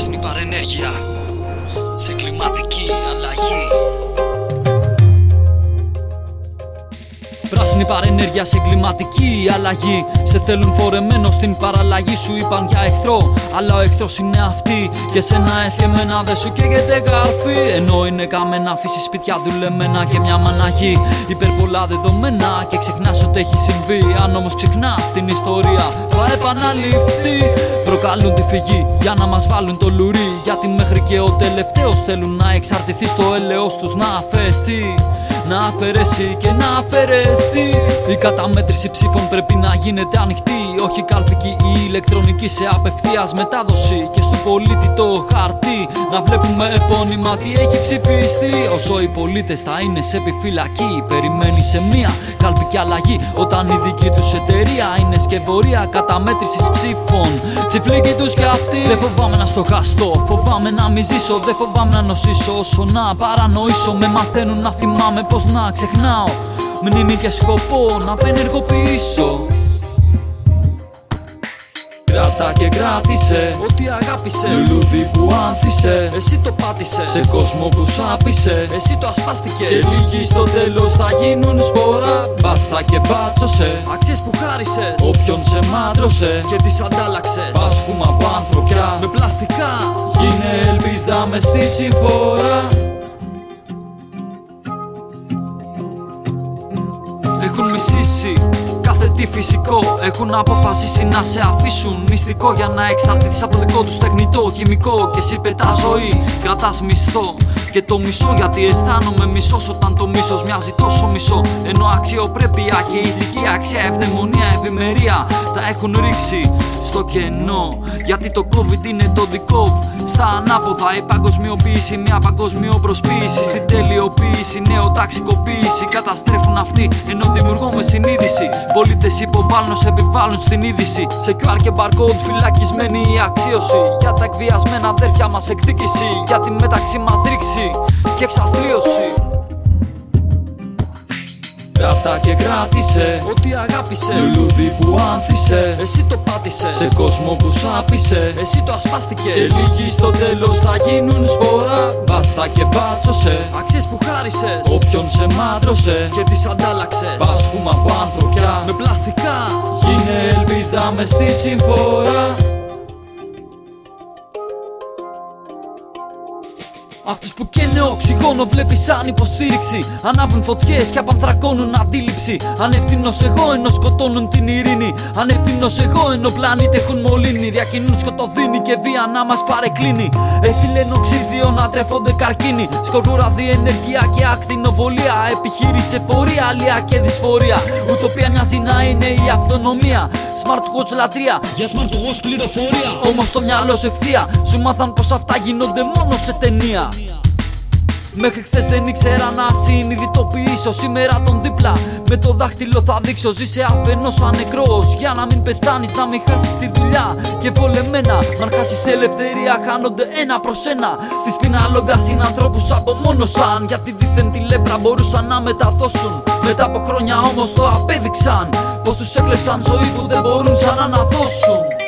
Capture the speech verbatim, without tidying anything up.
πράσινη παρενέργεια σε κλιματική αλλαγή. Πράσινη παρενέργεια σε κλιματική αλλαγή. Σε θέλουν φορεμένο στην παραλλαγή, σου είπαν για εχθρό, αλλά ο εχθρός είναι αυτή. Και σένα εσκεμμένα δεν σου καίγεται γαρφή. Ενώ είναι καμένα φύση σπίτια δουλεμένα και μια μαναγή. Υπερπολά δεδομένα και ξεχνάς ότι έχει συμβεί. Αν όμως ξεχνάς την ιστορία θα επαναληφθεί. Προκαλούν τη φυγή για να μας βάλουν το λουρί. Γιατί μέχρι και ο τελευταίος θέλουν να εξαρτηθεί. Στο έλεος τους να αφαιθεί, να αφαιρέσει και να αφαιρεθεί. Η καταμέτρηση ψήφων πρέπει να γίνεται ανοιχτή. Όχι κάλπικη ή ηλεκτρονική σε απευθείας μετάδοση. Και στο πολίτη το χαρτί να βλέπουμε επώνυμα τι έχει ψηφιστεί. Όσο οι πολίτες θα είναι σε επιφυλακή, περιμένει σε μία κάλπικη αλλαγή. Όταν η δική τους εταιρεία είναι σκευωρία καταμέτρησης ψήφων, τσιφλίκοι τους κι αυτοί. Δεν φοβάμαι να στοχαστώ, φοβάμαι να μη ζήσω. Δεν φοβάμαι να νοσήσω όσο να παρανοήσω. Με μαθαίνουν να θυμάμαι πως να ξεχνάω. Μνήμη και σκοπό να απενεργοποιήσω. Κράτα και κράτησε ό,τι αγάπησες. Λουλούδι που άνθησε, εσύ το πάτησες. Σε κόσμο που σάπησε, εσύ το ασπάστηκες. Και λίγοι στο τέλος θα γίνουν σπορά. Μπάστα και μπάτσωσε αξίες που χάρισες. Όποιον σε μάντρωσε και τις αντάλλαξες. Πάσχουμα από ανθρωπιά με πλαστικά. Γίνε ελπίδα μες στη συμφορά. Έχουν μισήσει κάθε τι φυσικό. Έχουν αποφασίσει να σε αφήσουν μυστικό. Για να εξαρτηθείς από το δικό τους τεχνητό χημικό. Και εσύ πετάς ζωή, κρατάς μισθό. Και το μισό γιατί αισθάνομαι μισός. Όταν το μίσος μοιάζει τόσο μισό. Ενώ αξιοπρέπεια και ηθική αξία, ευδαιμονία, ευημερία τα έχουν ρίξει στο κενό. Γιατί το COVID είναι το δικό στα ανάποδα. Η παγκοσμιοποίηση, μια παγκοσμιοπροσποίηση. Στην τελειοποίηση, νεοταξικοποίηση. Καταστρέφουν αυτοί ενώ δημιουργώ με συνείδηση. Πολίτες υποβάλλουν, σε επιβάλλουν στην είδηση. Σε κιου αρ και barcode φυλακισμένη η αξίωση. Για τα εκβιασμένα αδέρφια μας εκδίκηση. Για τη μεταξύ μας ρήξη και εξαθλίωση. Κράτα και κράτησε ό,τι αγάπησες. Λουλούδι που άνθησε, εσύ το πάτησες. Σε κόσμο που σάπησε, εσύ το ασπάστηκες. Και λίγοι στο τέλος θα γίνουν σπορά. Μπάστα και μπάτσωσε αξίες που χάρισες. Όποιον σε μάντρωσε και τις αντάλλαξες. Πάσχουμα από ανθρωπιά με πλαστικά. Γίνε ελπίδα μες στη συμφορά. Αυτούς που καίνε οξυγόνο βλέπεις σαν υποστήριξη. Ανάβουν φωτιές και απανθρακώνουν αντίληψη. Ανευθύνος εγώ ενώ σκοτώνουν την ειρήνη. Ανευθύνος εγώ ενώ πλανήτη έχουν μολύνει. Διακινούν σκοτωδίνη και βία να μας παρεκκλίνει. Εθυλενοξίδιο να τρέφονται καρκίνοι. Σκορδούρα διενεργία και ακτινοβολία. Επιχείρηση εφορία, αλία και δυσφορία. Ουτοπία μοιάζει να είναι η αυτονομία. Smartwatch λατρεία, για smartwatch πληροφορία. Όμως το μυαλό σε ευθεία. Σου μάθαν πως αυτά γίνονται μόνο σε ταινία. Μέχρι χθες δεν ήξερα να συνειδητοποιήσω. Σήμερα τον δίπλα με το δάχτυλο θα δείξω. Ζήσε αφενός ανεκρός για να μην πεθάνεις. Να μην χάσεις τη δουλειά και βολεμένα. Μ' αν χάσεις ελευθερία χάνονται ένα προς ένα. Στη σπίνα λόγκας συνανθρώπους απομόνωσαν. Γιατί δίθεν τη λέπρα μπορούσαν να μεταδώσουν. Μετά από χρόνια όμως το απέδειξαν πως τους έκλεψαν ζωή που δεν μπορούσαν να αναδώσουν.